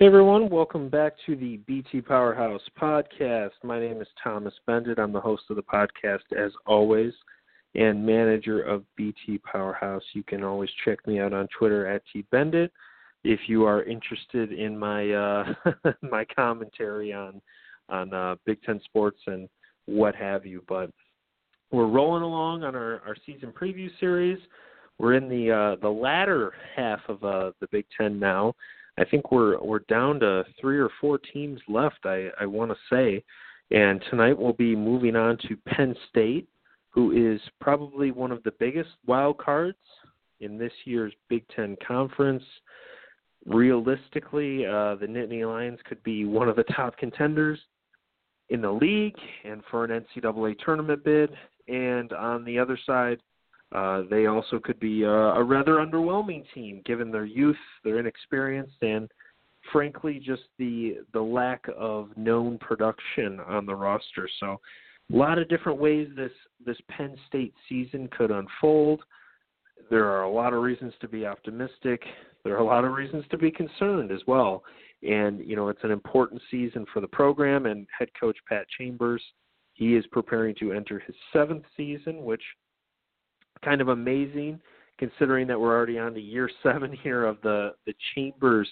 Hey everyone, welcome back to the BT Powerhouse podcast. My name is Thomas Bendit. I'm the host of the podcast as always and manager of BT Powerhouse. You can always check me out on Twitter at @tbendit if you are interested in my my commentary on Big Ten sports and what have you. But we're rolling along on our season preview series. We're in the latter half of the Big Ten now. I think we're down to 3 or 4 teams left, I want to say. And tonight we'll be moving on to Penn State, who is probably one of the biggest wild cards in this year's Big Ten Conference. Realistically, the Nittany Lions could be one of the top contenders in the league and for an NCAA tournament bid. And on the other side, they also could be a rather underwhelming team, given their youth, their inexperience, and frankly, just the lack of known production on the roster. So a lot of different ways this Penn State season could unfold. There are a lot of reasons to be optimistic. There are a lot of reasons to be concerned as well. And, you know, it's an important season for the program, and head coach Pat Chambers, he is preparing to enter his 7th season, which kind of amazing considering that we're already on to year 7 here of the Chambers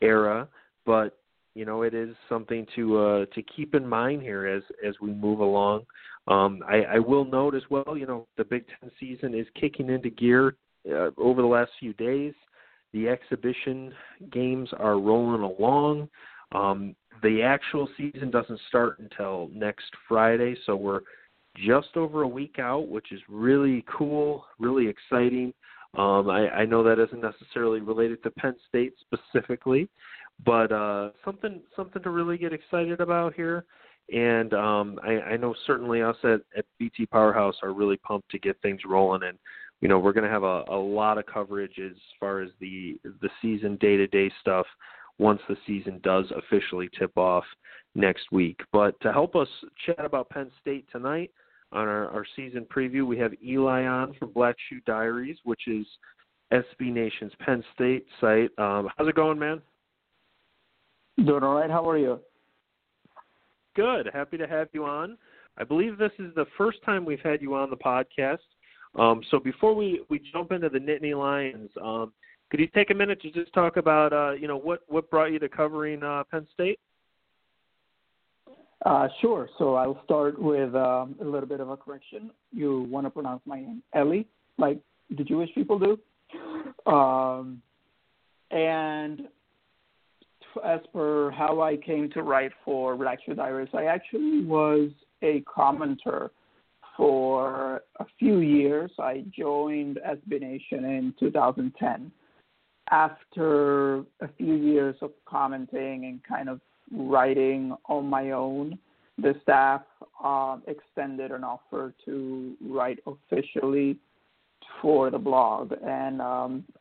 era, but you know, it is something to keep in mind here as we move along. I will note as well, you know, the Big Ten season is kicking into gear over the last few days. The exhibition games are rolling along. The actual season doesn't start until next Friday, so we're just over a week out, which is really cool, really exciting. I know that isn't necessarily related to Penn State specifically, but something to really get excited about here. And I know certainly us at BT Powerhouse are really pumped to get things rolling. And, you know, we're going to have a lot of coverage as far as the season day-to-day stuff once the season does officially tip off next week. But to help us chat about Penn State tonight, on our season preview, we have Eli on from Black Shoe Diaries, which is SB Nation's Penn State site. How's it going, man? Doing all right. How are you? Good. Happy to have you on. I believe this is the first time we've had you on the podcast. So before we jump into the Nittany Lions, could you take a minute to just talk about, you know, what brought you to covering Penn State? Sure. So I'll start with a little bit of a correction. You want to pronounce my name Ellie, like the Jewish people do. And as per how I came to write for Black Shoe Diaries, I actually was a commenter for a few years. I joined SB Nation in 2010. After a few years of commenting and kind of writing on my own, the staff extended an offer to write officially for the blog, and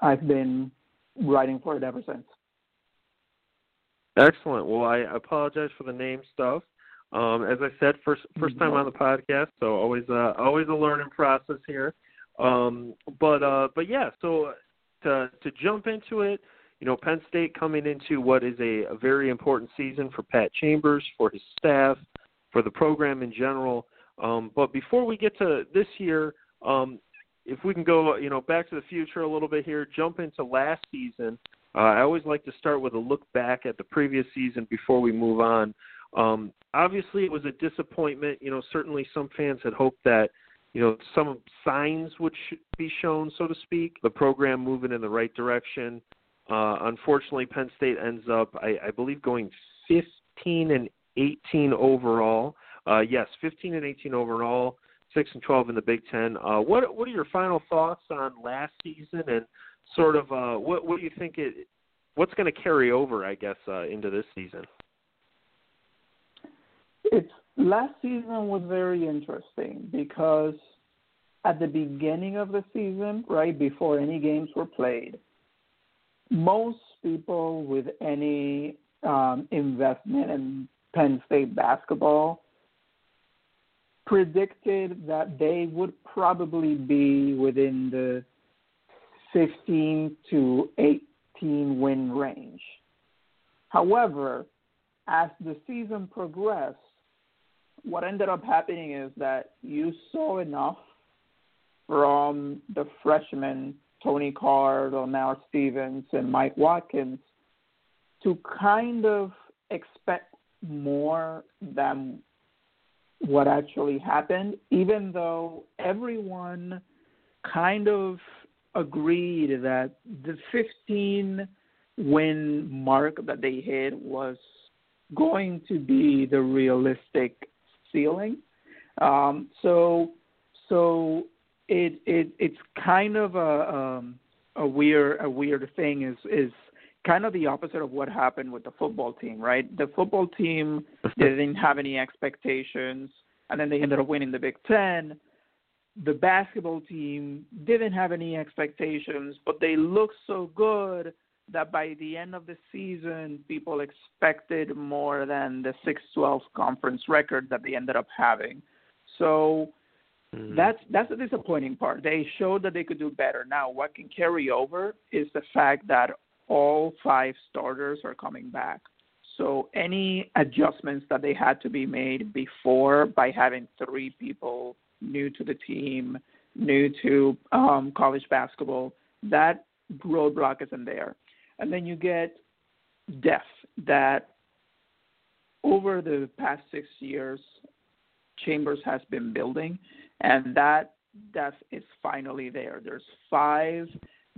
I've been writing for it ever since. Excellent. Well, I apologize for the name stuff. As I said, first time on the podcast, so always a learning process here. But yeah, so to jump into it, you know, Penn State coming into what is a very important season for Pat Chambers, for his staff, for the program in general. But before we get to this year, if we can go, you know, back to the future a little bit here, jump into last season. I always like to start with a look back at the previous season before we move on. Obviously, it was a disappointment. You know, certainly some fans had hoped that, you know, some signs would be shown, so to speak, the program moving in the right direction. Unfortunately, Penn State ends up, I believe, going 15-18 overall. Yes, 15-18 overall, 6-12 in the Big Ten. What are your final thoughts on last season, and sort of what do you think it what's going to carry over, I guess, into this season? Last season was very interesting because at the beginning of the season, right before any games were played, most people with any investment in Penn State basketball predicted that they would probably be within the 15 to 18 win range. However, as the season progressed, what ended up happening is that you saw enough from the freshmen, Tony Carr, Lamar Stevens, and Mike Watkins, to kind of expect more than what actually happened, even though everyone kind of agreed that the 15-win mark that they hit was going to be the realistic ceiling. So it's kind of a weird thing. Is kind of the opposite of what happened with the football team, right? The football team didn't have any expectations, and then they ended up winning the Big Ten. The basketball team didn't have any expectations, but they looked so good that by the end of the season, people expected more than the 6-12 conference record that they ended up having. So that's the disappointing part. They showed that they could do better. Now, what can carry over is the fact that all five starters are coming back. So any adjustments that they had to be made before by having three people new to the team, new to college basketball, that roadblock isn't there. And then you get depth that over the past 6 years, Chambers has been building, and that depth is finally there. There's five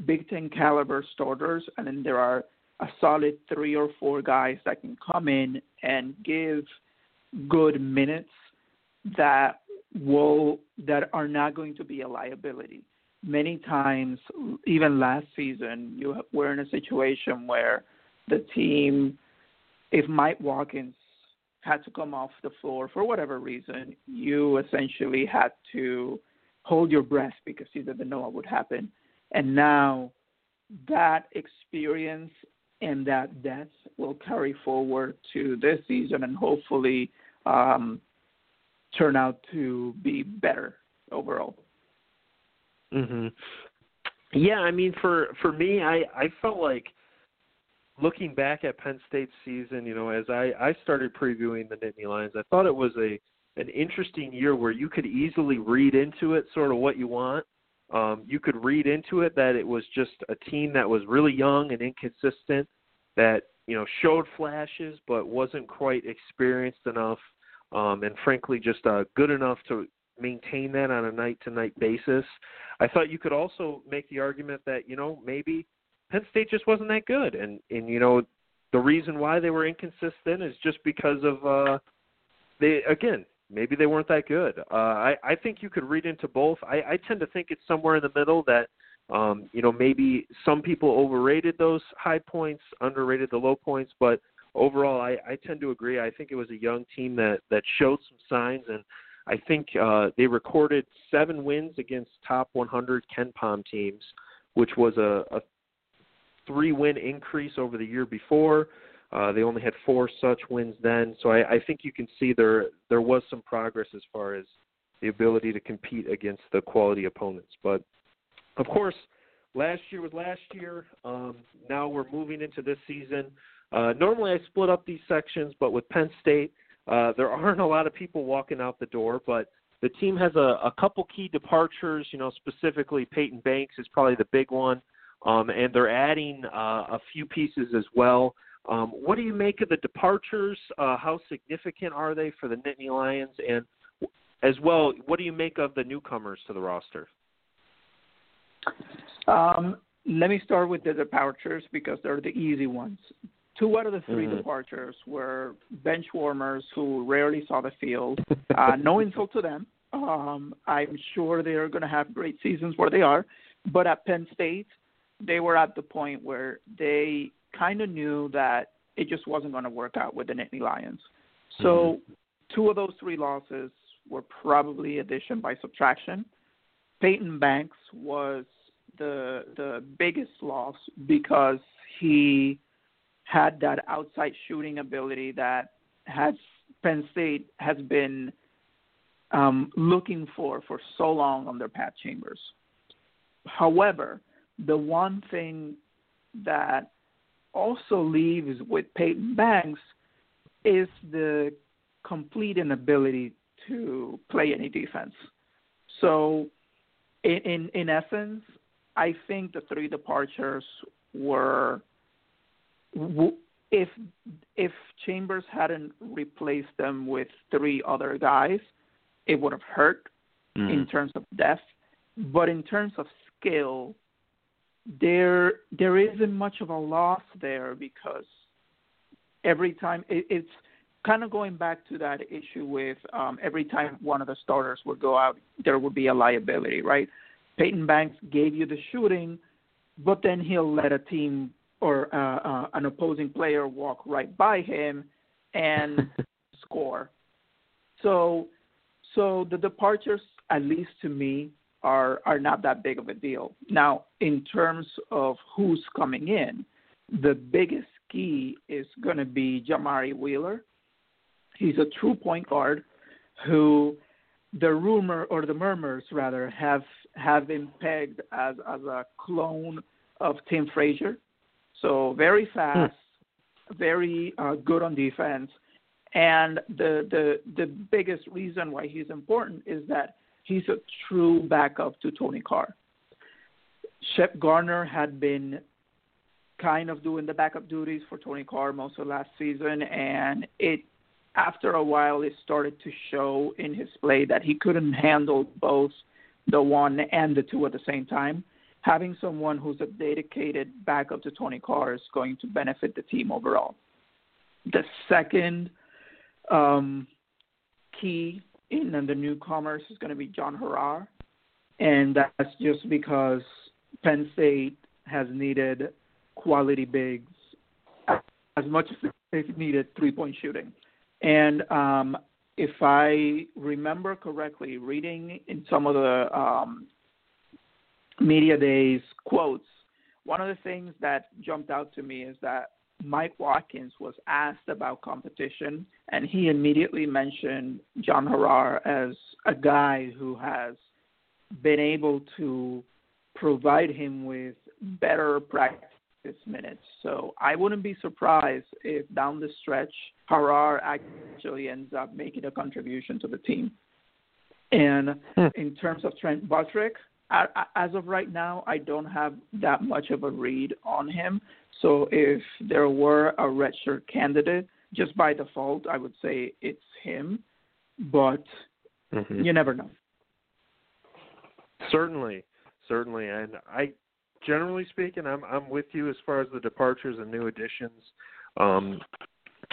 Big Ten caliber starters, and then there are a solid three or four guys that can come in and give good minutes that are not going to be a liability. Many times, even last season, you were in a situation where the team, if Mike Watkins had to come off the floor for whatever reason, you essentially had to hold your breath because you didn't know what would happen. And now that experience and that depth will carry forward to this season and hopefully turn out to be better overall. Mm-hmm. Yeah, I mean, for me, I felt like looking back at Penn State's season, you know, as I started previewing the Nittany Lions, I thought it was an interesting year where you could easily read into it sort of what you want. You could read into it that it was just a team that was really young and inconsistent, that, you know, showed flashes but wasn't quite experienced enough, and frankly just good enough to maintain that on a night-to-night basis. I thought you could also make the argument that, you know, maybe Penn State just wasn't that good, and you know, the reason why they were inconsistent is just because of maybe they weren't that good. I think you could read into both. I tend to think it's somewhere in the middle that, you know, maybe some people overrated those high points, underrated the low points, but overall I tend to agree. I think it was a young team that showed some signs, and I think they recorded 7 wins against top 100 Ken Pom teams, which was a 3-win increase over the year before. They only had 4 such wins then, so I think you can see there was some progress as far as the ability to compete against the quality opponents. But, of course, last year was last year. Now we're moving into this season. Normally I split up these sections, but with Penn State, there aren't a lot of people walking out the door, but the team has a couple key departures, you know, specifically Peyton Banks is probably the big one, and they're adding a few pieces as well. What do you make of the departures? How significant are they for the Nittany Lions? And as well, what do you make of the newcomers to the roster? Let me start with the departures because they're the easy ones. 2 out of the 3 departures were bench warmers who rarely saw the field. No insult to them. I'm sure they are going to have great seasons where they are. But at Penn State, they were at the point where they – kind of knew that it just wasn't going to work out with the Nittany Lions. So two of those three losses were probably addition by subtraction. Peyton Banks was the biggest loss because he had that outside shooting ability that has Penn State has been looking for so long under Pat Chambers. However, the one thing that also leaves with Peyton Banks is the complete inability to play any defense. So in essence, I think the three departures were, if Chambers hadn't replaced them with three other guys, it would have hurt in terms of depth. But in terms of skill, there isn't much of a loss there because every time it's kind of going back to that issue with every time one of the starters would go out, there would be a liability, right? Peyton Banks gave you the shooting, but then he'll let a team or an opposing player walk right by him and score. So the departures, at least to me, are not that big of a deal. Now, in terms of who's coming in, the biggest key is going to be Jamari Wheeler. He's a true point guard who the murmurs have been pegged as a clone of Tim Frazier. So very fast, very good on defense. And the biggest reason why he's important is that he's a true backup to Tony Carr. Shep Garner had been kind of doing the backup duties for Tony Carr most of last season, and after a while it started to show in his play that he couldn't handle both the one and the two at the same time. Having someone who's a dedicated backup to Tony Carr is going to benefit the team overall. The second key in the newcomers is going to be John Harrar, and that's just because Penn State has needed quality bigs as much as they've needed three-point shooting. And if I remember correctly, reading in some of the Media Days quotes, one of the things that jumped out to me is that Mike Watkins was asked about competition, and he immediately mentioned John Harrar as a guy who has been able to provide him with better practice minutes. So I wouldn't be surprised if down the stretch, Harrar actually ends up making a contribution to the team. And in terms of Trent Butrick, as of right now, I don't have that much of a read on him. So if there were a redshirt candidate, just by default, I would say it's him. But you never know. Certainly. And generally speaking, I'm with you as far as the departures and new additions.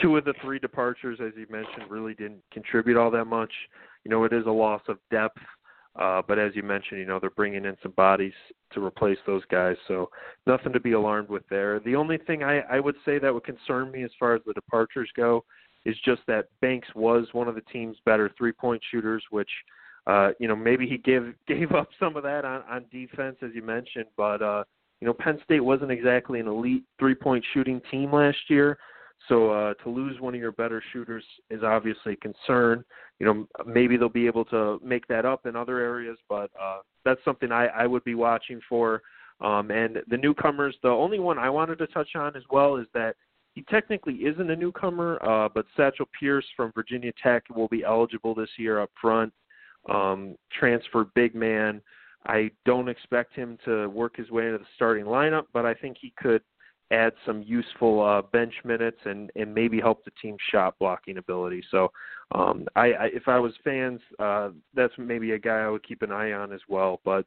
Two of the three departures, as you mentioned, really didn't contribute all that much. You know, it is a loss of depth. But as you mentioned, you know, they're bringing in some bodies to replace those guys. So nothing to be alarmed with there. The only thing I would say that would concern me as far as the departures go is just that Banks was one of the team's better three-point shooters, which, you know, maybe he gave up some of that on defense, as you mentioned. But, you know, Penn State wasn't exactly an elite three-point shooting team last year. So to lose one of your better shooters is obviously a concern. You know, maybe they'll be able to make that up in other areas, but that's something I would be watching for. And the newcomers, the only one I wanted to touch on as well is that he technically isn't a newcomer, but Satchel Pierce from Virginia Tech will be eligible this year up front. Transfer big man. I don't expect him to work his way into the starting lineup, but I think he could add some useful bench minutes and maybe help the team shot blocking ability. So if I was fans, that's maybe a guy I would keep an eye on as well. But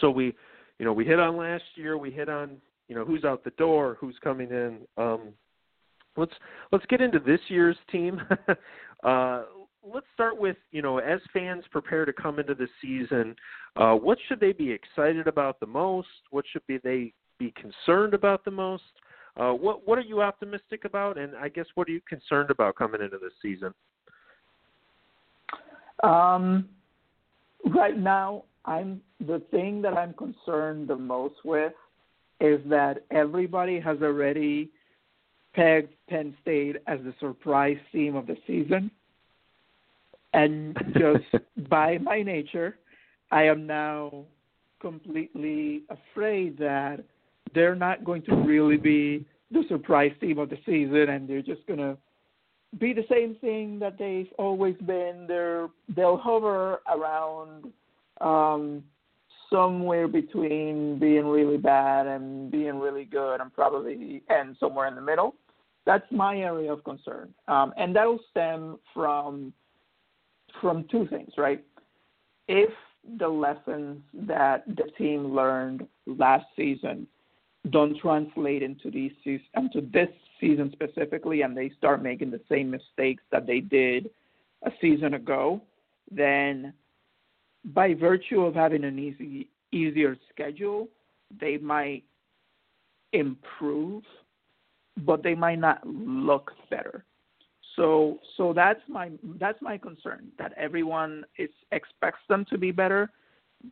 so we hit on last year, we hit on, you know, who's out the door, who's coming in. Let's get into this year's team. Let's start with, you know, as fans prepare to come into the season, what should they be excited about the most? What should be concerned about the most? What are you optimistic about, and I guess what are you concerned about coming into this season? Right now, the thing that I'm concerned the most with is that everybody has already pegged Penn State as the surprise team of the season. And just by my nature, I am now completely afraid that they're not going to really be the surprise team of the season, and they're just going to be the same thing that they've always been. They'll hover around somewhere between being really bad and being really good, and probably end somewhere in the middle. That's my area of concern. And that will stem from two things, right? If the lessons that the team learned last season don't translate into this season specifically, and they start making the same mistakes that they did a season ago, then by virtue of having an easier schedule, they might improve, but they might not look better. So that's my concern, that everyone expects them to be better,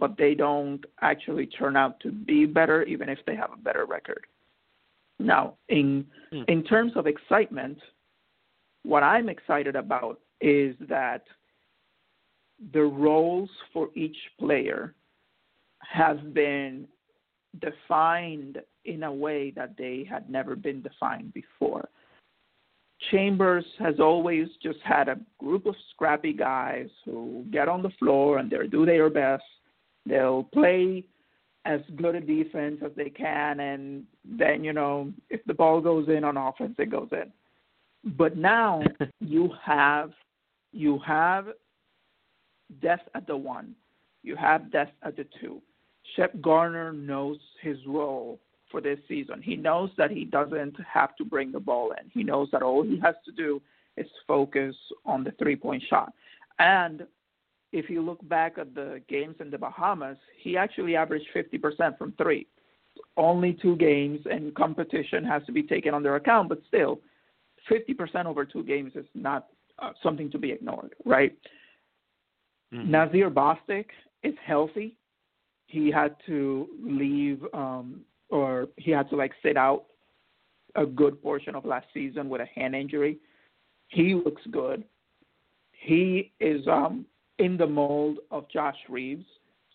but they don't actually turn out to be better, even if they have a better record. Now, in terms of excitement, what I'm excited about is that the roles for each player have been defined in a way that they had never been defined before. Chambers has always just had a group of scrappy guys who get on the floor and they'll do their best. They'll play as good a defense as they can, and then, if the ball goes in on offense, it goes in. But now you have death at the one. You have death at the two. Shep Garner knows his role for this season. He knows that he doesn't have to bring the ball in. He knows that all he has to do is focus on the three-point shot. And if you look back at the games in the Bahamas, he actually averaged 50% from three. Only two games, and competition has to be taken under account, but still, 50% over two games is not something to be ignored, right? Mm-hmm. Nazir Bostic is healthy. He had to leave sit out a good portion of last season with a hand injury. He looks good. He is in the mold of Josh Reeves,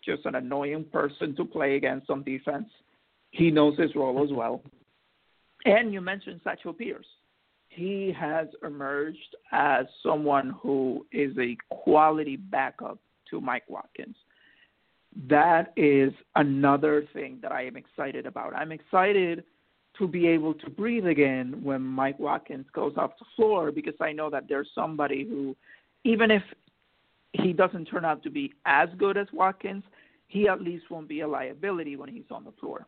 just an annoying person to play against on defense. He knows his role as well. And you mentioned Satchel Pierce. He has emerged as someone who is a quality backup to Mike Watkins. That is another thing that I am excited about. I'm excited to be able to breathe again when Mike Watkins goes off the floor, because I know that there's somebody who, even if he doesn't turn out to be as good as Watkins, he at least won't be a liability when he's on the floor.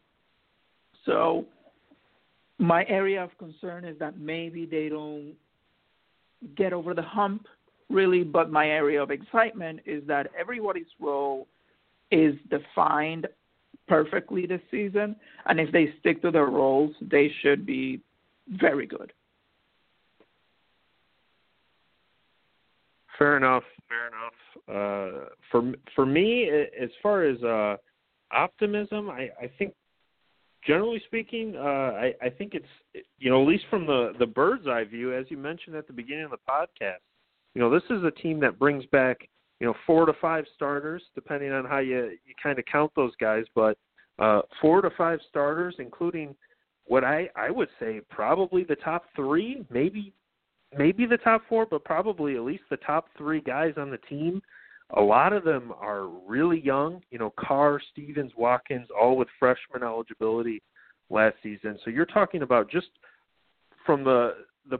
So my area of concern is that maybe they don't get over the hump, really, but my area of excitement is that everybody's role is defined perfectly this season, and if they stick to their roles, they should be very good. Fair enough. For me, as far as optimism, I think, generally speaking, I think it's, at least from the bird's eye view, as you mentioned at the beginning of the podcast, this is a team that brings back 4 to 5 starters, depending on how you kind of count those guys, but 4 to 5 starters, including what I would say probably the top 3, maybe the top 4, but probably at least the top 3 guys on the team. A lot of them are really young, Carr, Stevens, Watkins, all with freshman eligibility last season. So you're talking about just from the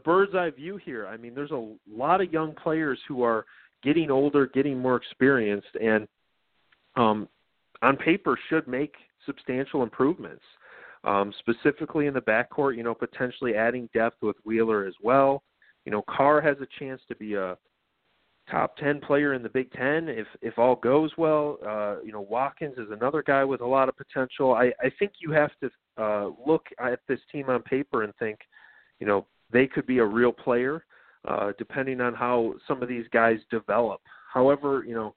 bird's eye view here. I mean, there's a lot of young players who are getting older, getting more experienced, and on paper should make substantial improvements, specifically in the backcourt, potentially adding depth with Wheeler as well. Carr has a chance to be a top 10 player in the Big Ten if all goes well. Watkins is another guy with a lot of potential. I think you have to look at this team on paper and think, you know, they could be a real player, depending on how some of these guys develop. However, you know,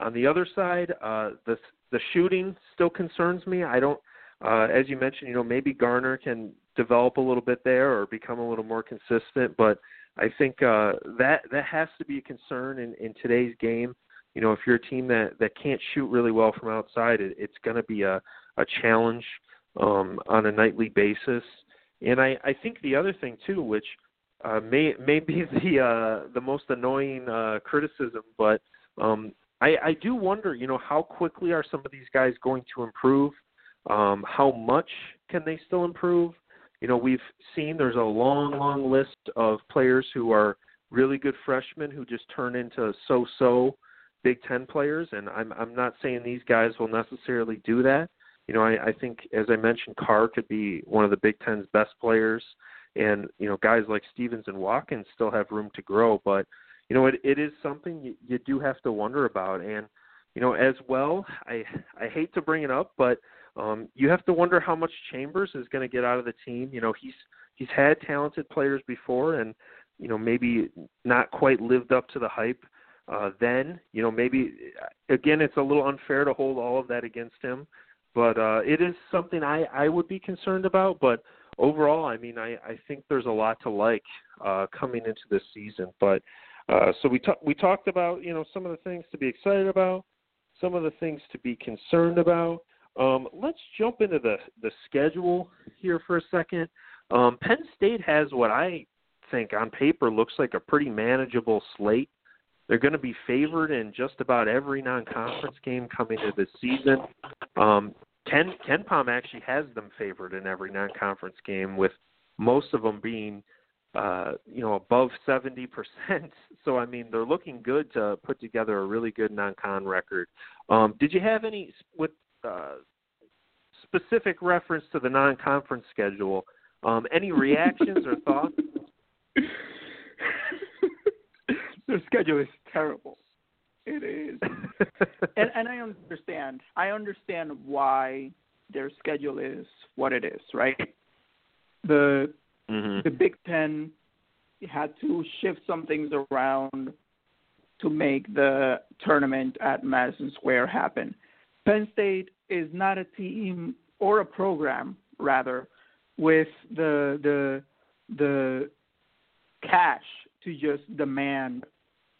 on the other side, the shooting still concerns me. I don't, as you mentioned, you know, maybe Garner can develop a little bit there or become a little more consistent, but I think that has to be a concern in today's game. You know, if you're a team that can't shoot really well from outside, it's going to be a challenge on a nightly basis. And I think the other thing too, which may be the most annoying criticism, but I do wonder, you know, how quickly are some of these guys going to improve? How much can they still improve? You know, we've seen there's a long list of players who are really good freshmen who just turn into so-so Big Ten players, and I'm not saying these guys will necessarily do that. You know, I think, as I mentioned, Carr could be one of the Big Ten's best players, and, you know, guys like Stevens and Watkins still have room to grow, but, you know, it is something you do have to wonder about. And, you know, as well, I hate to bring it up, but you have to wonder how much Chambers is going to get out of the team. You know, he's had talented players before and, you know, maybe not quite lived up to the hype then. You know, maybe, again, it's a little unfair to hold all of that against him. But it is something I would be concerned about. But overall, I mean, I think there's a lot to like coming into this season. But so we talked about, you know, some of the things to be excited about, some of the things to be concerned about. Let's jump into the schedule here for a second. Penn State has what I think on paper looks like a pretty manageable slate. They're going to be favored in just about every non-conference game coming into this season. Ken Pom actually has them favored in every non-conference game, with most of them being, you know, above 70%. So, I mean, they're looking good to put together a really good non-con record. Did you have any with specific reference to the non-conference schedule? Any reactions or thoughts? Their schedule is terrible. It is. and I understand. I understand why their schedule is what it is, right? The Big Ten had to shift some things around to make the tournament at Madison Square happen. Penn State is not a team or a program, rather, with the cash to just demand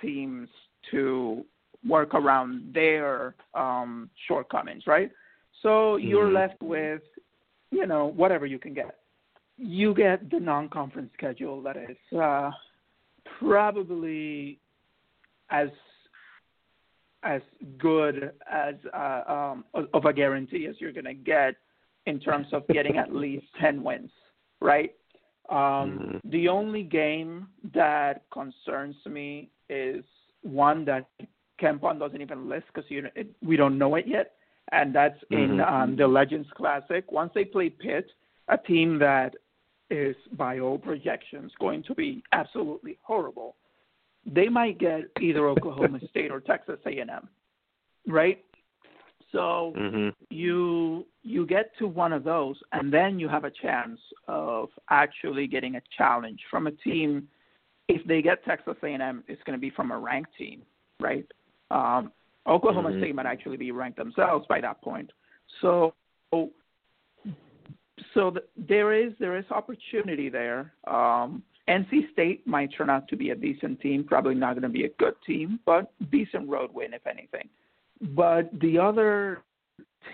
teams to work around their shortcomings, right? So you're left with, you know, whatever you can get. You get the non-conference schedule that is probably as good as of a guarantee as you're going to get in terms of getting at least 10 wins, right? The only game that concerns me is one that Ken Pom doesn't even list because we don't know it yet, and that's in the Legends Classic. Once they play Pitt, a team that is, by all projections, going to be absolutely horrible, they might get either Oklahoma State or Texas A&M, right? So you get to one of those, and then you have a chance of actually getting a challenge from a team. If they get Texas A&M, it's going to be from a ranked team, right? Oklahoma State might actually be ranked themselves by that point. So there is opportunity there. NC State might turn out to be a decent team, probably not going to be a good team, but decent road win, if anything. But the other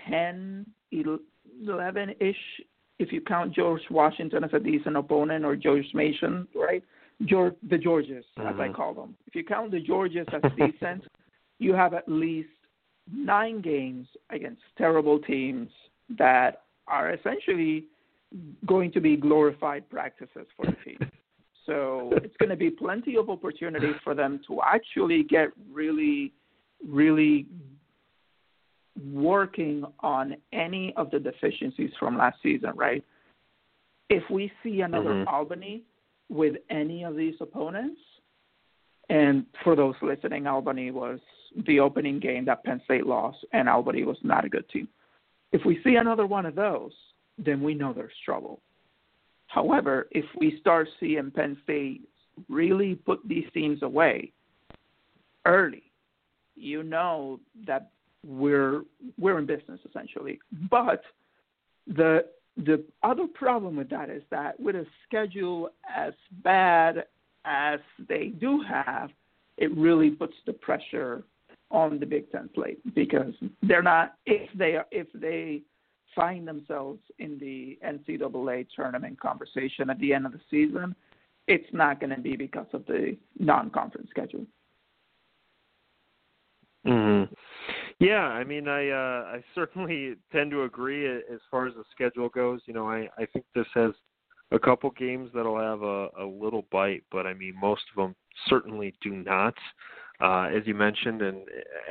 10, 11-ish, if you count George Washington as a decent opponent or George Mason, right? The Georges, as I call them. If you count the Georges as decent, you have at least 9 games against terrible teams that are essentially going to be glorified practices for the team. So it's going to be plenty of opportunity for them to actually get really, really working on any of the deficiencies from last season, right? If we see another Albany with any of these opponents, and for those listening, Albany was the opening game that Penn State lost, and Albany was not a good team. If we see another one of those, then we know there's trouble. However, if we start seeing Penn State really put these teams away early, you know that we're in business essentially. But the other problem with that is that with a schedule as bad as they do have, it really puts the pressure on the Big Ten slate because they're not if they find themselves in the NCAA tournament conversation at the end of the season, it's not going to be because of the non-conference schedule. Mm-hmm. Yeah, I mean, I certainly tend to agree as far as the schedule goes. You know, I think this has a couple games that'll have a little bite, but I mean, most of them certainly do not. As you mentioned, and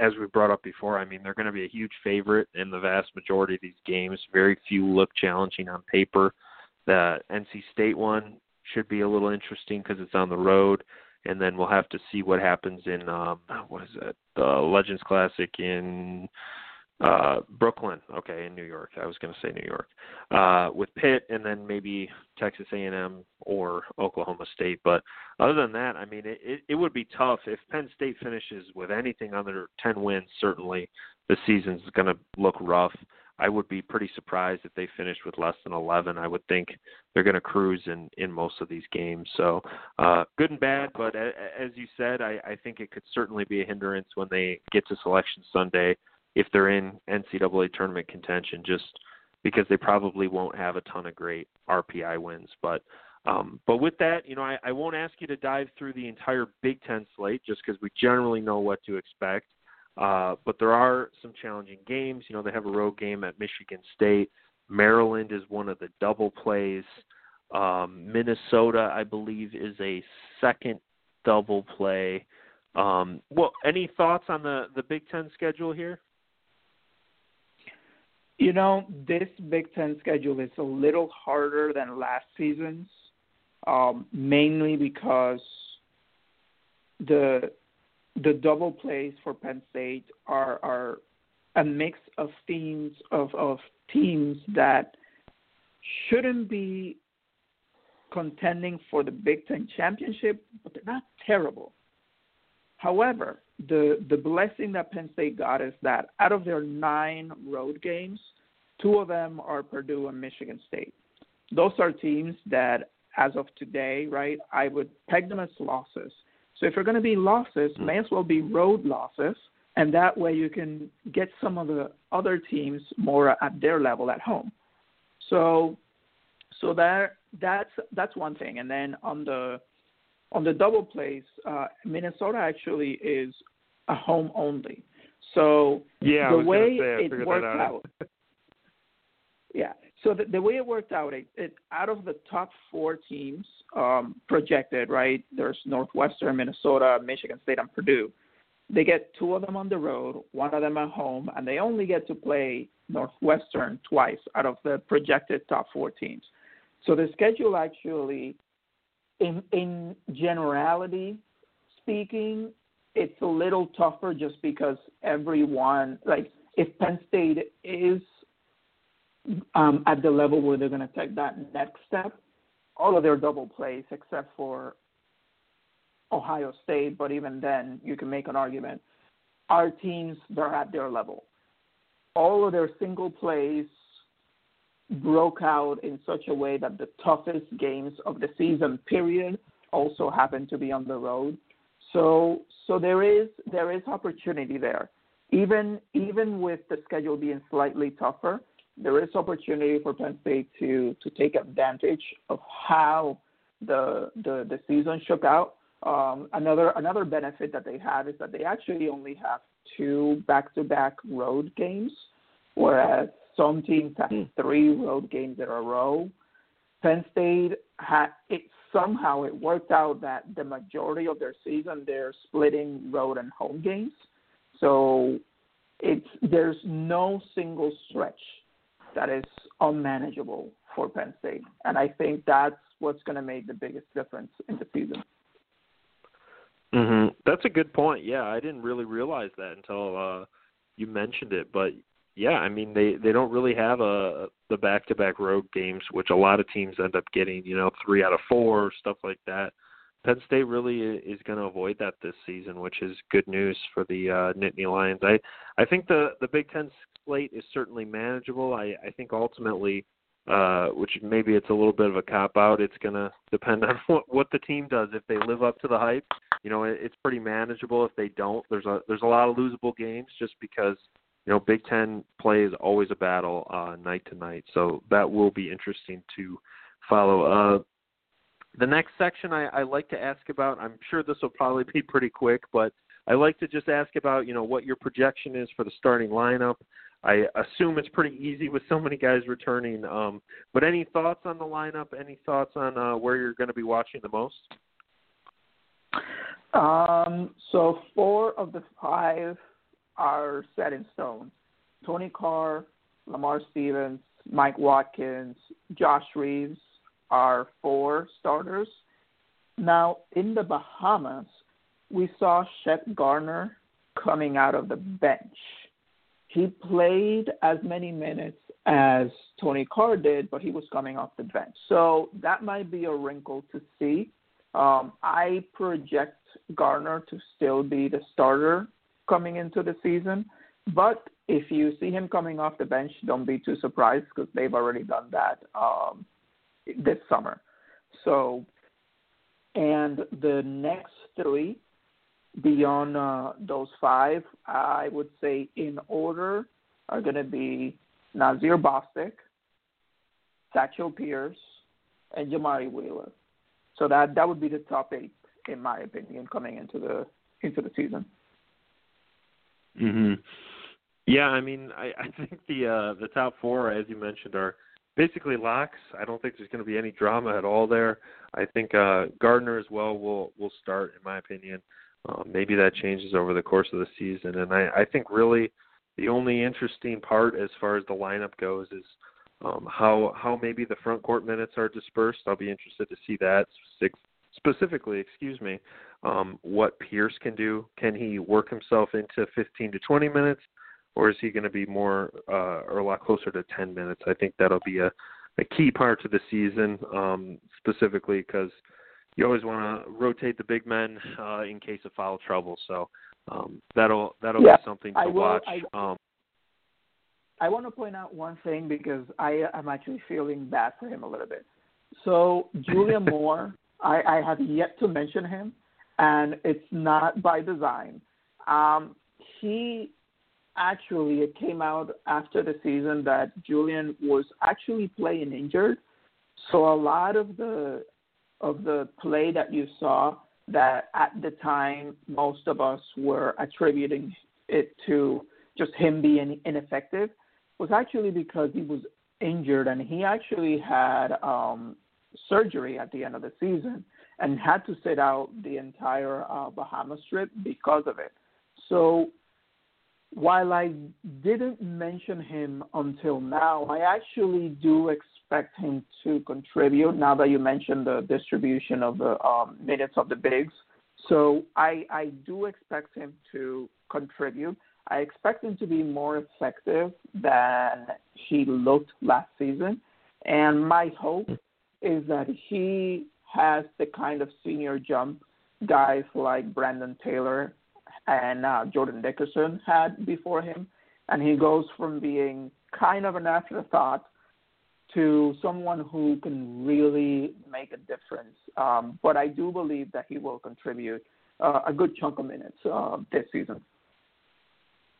as we brought up before, I mean, they're going to be a huge favorite in the vast majority of these games. Very few look challenging on paper. The NC State one should be a little interesting because it's on the road, and then we'll have to see what happens in, the Legends Classic in Brooklyn. Okay, in New York. I was going to say New York. With Pitt and then maybe Texas A&M or Oklahoma State. But other than that, I mean, it would be tough. If Penn State finishes with anything under 10 wins, certainly the season's going to look rough. I would be pretty surprised if they finished with less than 11. I would think they're going to cruise in most of these games. So good and bad, but as you said, I think it could certainly be a hindrance when they get to Selection Sunday if they're in NCAA tournament contention, just because they probably won't have a ton of great RPI wins. But with that, you know, I won't ask you to dive through the entire Big Ten slate just because we generally know what to expect. But there are some challenging games. You know, they have a road game at Michigan State. Maryland is one of the double plays. Minnesota, I believe, is a second double play. Well, any thoughts on the Big Ten schedule here? You know, this Big Ten schedule is a little harder than last season's, mainly because the double plays for Penn State are a mix of teams of teams that shouldn't be contending for the Big Ten championship, but they're not terrible. However, the blessing that Penn State got is that out of their 9 road games, 2 of them are Purdue and Michigan State. Those are teams that, as of today, right, I would peg them as losses. So if they're going to be losses, may as well be road losses, and that way you can get some of the other teams more at their level at home. So that's one thing. And then on the double plays, Minnesota actually is a home only. So yeah, the way it worked out. Yeah. So the way it worked out, it out of the top 4 teams projected, right, there's Northwestern, Minnesota, Michigan State, and Purdue. They get 2 of them on the road, 1 of them at home, and they only get to play Northwestern twice out of the projected top 4 teams. So the schedule actually, in generality speaking, it's a little tougher just because everyone, like if Penn State is at the level where they're going to take that next step, all of their double plays except for Ohio State, but even then you can make an argument, our teams, they're at their level. All of their single plays broke out in such a way that the toughest games of the season period also happened to be on the road. So there is opportunity there. Even with the schedule being slightly tougher, there is opportunity for Penn State to take advantage of how the season shook out. Another benefit that they have is that they actually only have 2 back-to-back road games, whereas some teams have 3 road games in a row. Penn State somehow it worked out that the majority of their season they're splitting road and home games. So there's no single stretch that is unmanageable for Penn State. And I think that's what's going to make the biggest difference in the season. Mm-hmm. That's a good point. Yeah, I didn't really realize that until you mentioned it. But yeah, I mean, they don't really have the back-to-back road games, which a lot of teams end up getting, 3 out of 4, stuff like that. Penn State really is going to avoid that this season, which is good news for the Nittany Lions. I think the Big Ten slate is certainly manageable. I think ultimately, which maybe it's a little bit of a cop-out, it's going to depend on what the team does. If they live up to the hype, it's pretty manageable. If they don't, there's a lot of losable games just because, Big Ten play is always a battle night to night. So that will be interesting to follow. The next section I like to ask about, I'm sure this will probably be pretty quick, but I like to just ask about, what your projection is for the starting lineup. I assume it's pretty easy with so many guys returning. But any thoughts on the lineup? Any thoughts on where you're going to be watching the most? So 4 of the 5 are set in stone. Tony Carr, Lamar Stevens, Mike Watkins, Josh Reeves are 4 starters. Now, in the Bahamas, we saw Shep Garner coming out of the bench. He played as many minutes as Tony Carr did, but he was coming off the bench. So that might be a wrinkle to see. I project Garner to still be the starter coming into the season. But if you see him coming off the bench, don't be too surprised because they've already done that this summer. So, and the next 3 beyond those 5, I would say in order are going to be Nazir Bostic, Satchel Pierce, and Jamari Wheeler. So that would be the top 8 in my opinion coming into the season. Mhm. Yeah, I mean, I think the top 4, as you mentioned, are basically locks. I don't think there's going to be any drama at all there. I think Gardner as well will start, in my opinion. Maybe that changes over the course of the season. And I think really the only interesting part as far as the lineup goes is how maybe the front court minutes are dispersed. I'll be interested to see that specifically. What Pierce can do. Can he work himself into 15 to 20 minutes? Or is he going to be more or a lot closer to 10 minutes? I think that'll be a key part to the season, specifically because you always want to rotate the big men in case of foul trouble. So that'll be something to watch. I want to point out one thing because I am actually feeling bad for him a little bit. So Julian Moore, I have yet to mention him, and it's not by design. Actually, it came out after the season that Julian was actually playing injured. So a lot of the play that you saw that at the time most of us were attributing it to just him being ineffective was actually because he was injured, and he actually had surgery at the end of the season and had to sit out the entire Bahamas trip because of it. So while I didn't mention him until now, I actually do expect him to contribute now that you mentioned the distribution of the minutes of the bigs. So I do expect him to contribute. I expect him to be more effective than he looked last season. And my hope is that he has the kind of senior jump guys like Brandon Taylor and Jordan Dickerson had before him, and he goes from being kind of an afterthought to someone who can really make a difference. But I do believe that he will contribute a good chunk of minutes this season.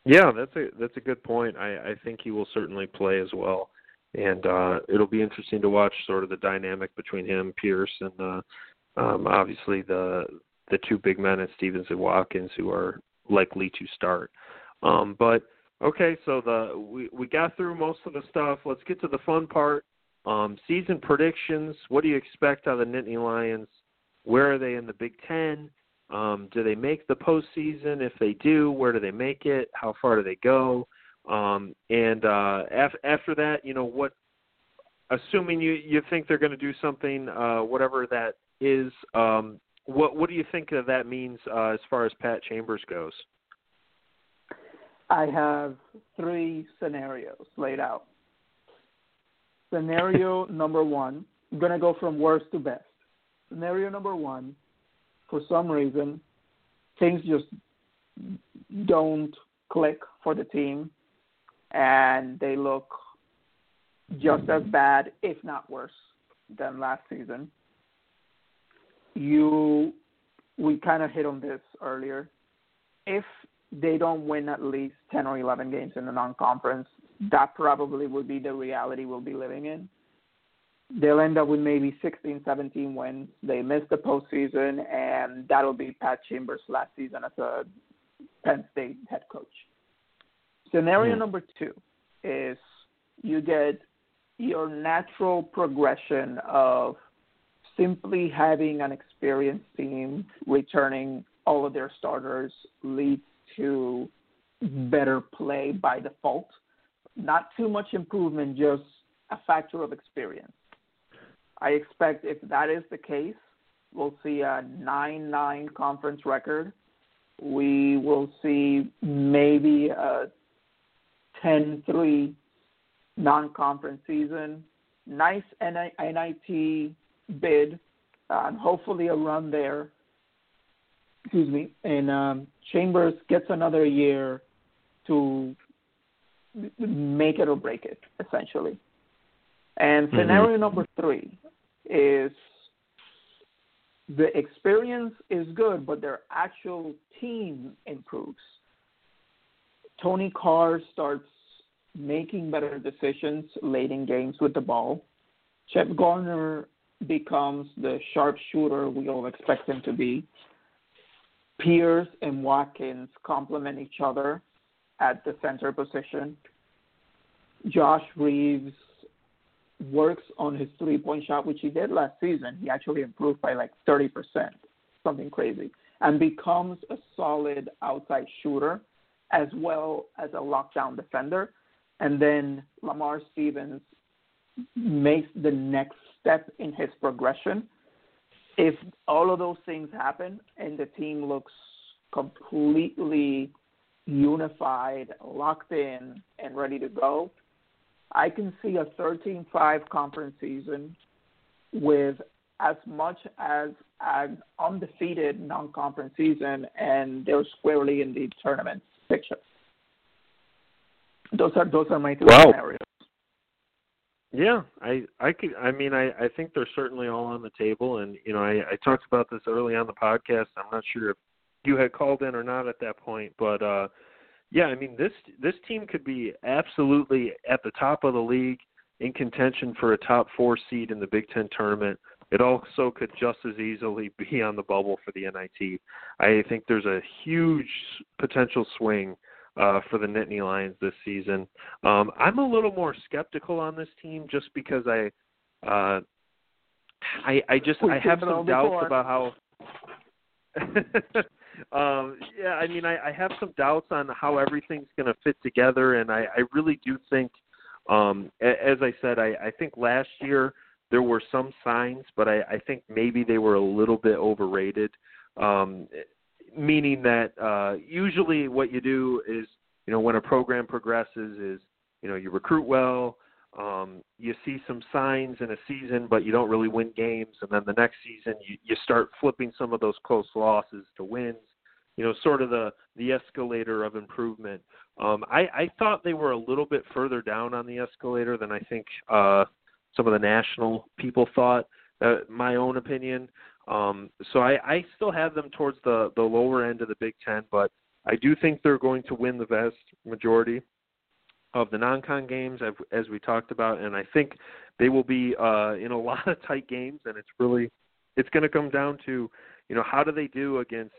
Yeah, that's a good point. I think he will certainly play as well, and it'll be interesting to watch sort of the dynamic between him, Pierce, and obviously the 2 big men at Stevens and Watkins who are likely to start. But okay, so we got through most of the stuff. Let's get to the fun part. Season predictions. What do you expect out of the Nittany Lions? Where are they in the Big Ten? Do they make the postseason? If they do, where do they make it? How far do they go? After that, what, assuming you think they're going to do something, whatever that is, what do you think that means as far as Pat Chambers goes? I have three scenarios laid out. Scenario number one, I'm going to go from worst to best. Scenario number one, for some reason, things just don't click for the team, and they look just as bad, if not worse, than last season. We kind of hit on this earlier. If they don't win at least 10 or 11 games in the non-conference, that probably would be the reality we'll be living in. They'll end up with maybe 16, 17 wins. They missed the postseason, and that'll be Pat Chambers' last season as a Penn State head coach. Scenario number two is you get your natural progression of simply having an experienced team returning all of their starters leads to better play by default. Not too much improvement, just a factor of experience. I expect if that is the case, we'll see a 9-9 conference record. We will see maybe a 10-3 non-conference season. Nice NIT bid, and hopefully a run there. Excuse me. And Chambers gets another year to make it or break it, essentially. And scenario number three is the experience is good, but their actual team improves. Tony Carr starts making better decisions late in games with the ball. Shep Garner becomes the sharpshooter we all expect him to be. Pierce and Watkins complement each other at the center position. Josh Reeves works on his three-point shot, which he did last season. He actually improved by like 30%, something crazy, and becomes a solid outside shooter as well as a lockdown defender. And then Lamar Stevens makes the next step in his progression. If all of those things happen and the team looks completely unified, locked in, and ready to go, I can see a 13-5 conference season with as much as an undefeated non-conference season, and they're squarely in the tournament picture. Those are my two scenarios. Yeah, I think they're certainly all on the table, and you know, I talked about this early on the podcast. I'm not sure if you had called in or not at that point, but yeah, I mean, this team could be absolutely at the top of the league in contention for a top four seed in the Big Ten tournament. It also could just as easily be on the bubble for the NIT. I think there's a huge potential swing for the Nittany Lions this season. I'm a little more skeptical on this team just because I have some doubts about how. I have some doubts on how everything's going to fit together, and I really do think, as I said, I think last year there were some signs, but I think maybe they were a little bit overrated. Meaning that usually what you do is, you know, when a program progresses is, you know, you recruit well, you see some signs in a season, but you don't really win games. And then the next season you start flipping some of those close losses to wins, you know, sort of the escalator of improvement. I thought they were a little bit further down on the escalator than I think some of the national people thought, my own opinion. So I still have them towards the lower end of the Big Ten, but I do think they're going to win the vast majority of the non-con games, as we talked about, and I think they will be in a lot of tight games, and it's going to come down to, you know, how do they do against,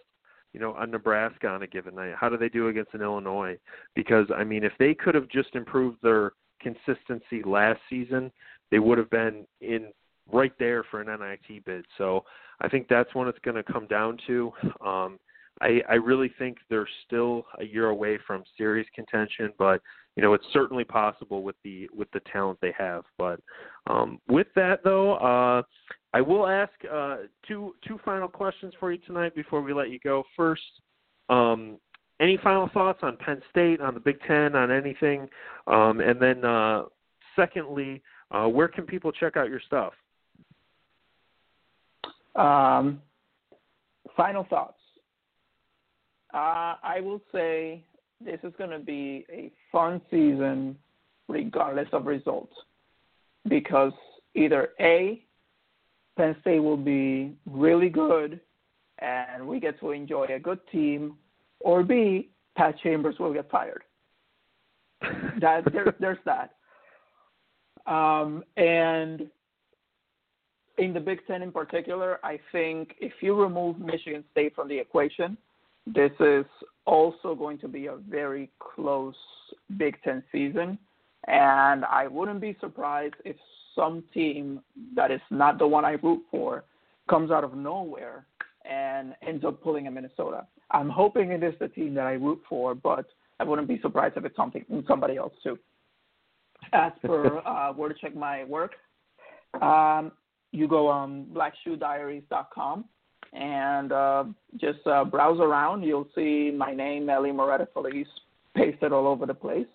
you know, a Nebraska on a given night? How do they do against an Illinois? Because, I mean, if they could have just improved their consistency last season, they would have been in right there for an NIT bid. So I think that's what it's going to come down to. I really think they're still a year away from serious contention, but you know, it's certainly possible with the talent they have. But with that though, I will ask two final questions for you tonight before we let you go. First, Any final thoughts on Penn State, on the Big Ten, on anything? And then secondly, where can people check out your stuff? Final thoughts. I will say this is going to be a fun season regardless of results, because either A, Penn State will be really good and we get to enjoy a good team, or B, Pat Chambers will get fired. There's that. And in the Big Ten in particular, I think if you remove Michigan State from the equation, this is also going to be a very close Big Ten season. And I wouldn't be surprised if some team that is not the one I root for comes out of nowhere and ends up pulling a Minnesota. I'm hoping it is the team that I root for, but I wouldn't be surprised if it's somebody else too. As for where to check my work, you go on blackshoediaries.com and just browse around. You'll see my name, Ellie Moretta Feliz, pasted all over the place.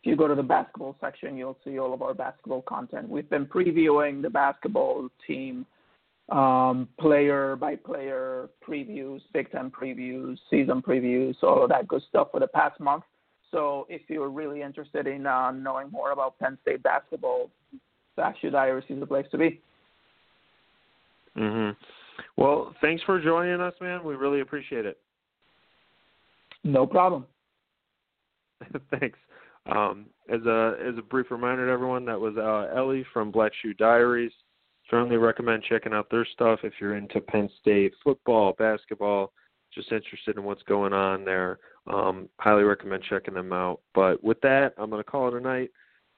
If you go to the basketball section, you'll see all of our basketball content. We've been previewing the basketball team, player-by-player previews, Big Ten previews, season previews, all of that good stuff for the past month. So if you're really interested in knowing more about Penn State basketball, Black Shoe Diaries is the place to be. Mm-hmm. Well, thanks for joining us, man. We really appreciate it. No problem. Thanks. As a brief reminder to everyone, that was Ellie from Black Shoe Diaries. Certainly recommend checking out their stuff if you're into Penn State football, basketball, just interested in what's going on there. Highly recommend checking them out. But with that, I'm going to call it a night.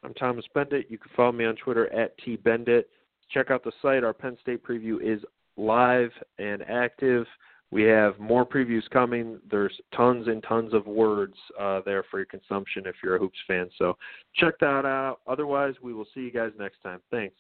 I'm Thomas Bendit. You can follow me on Twitter at @tbendit. Check out the site. Our Penn State preview is live and active. We have more previews coming. There's tons and tons of words there for your consumption if you're a Hoops fan. So check that out. Otherwise, we will see you guys next time. Thanks.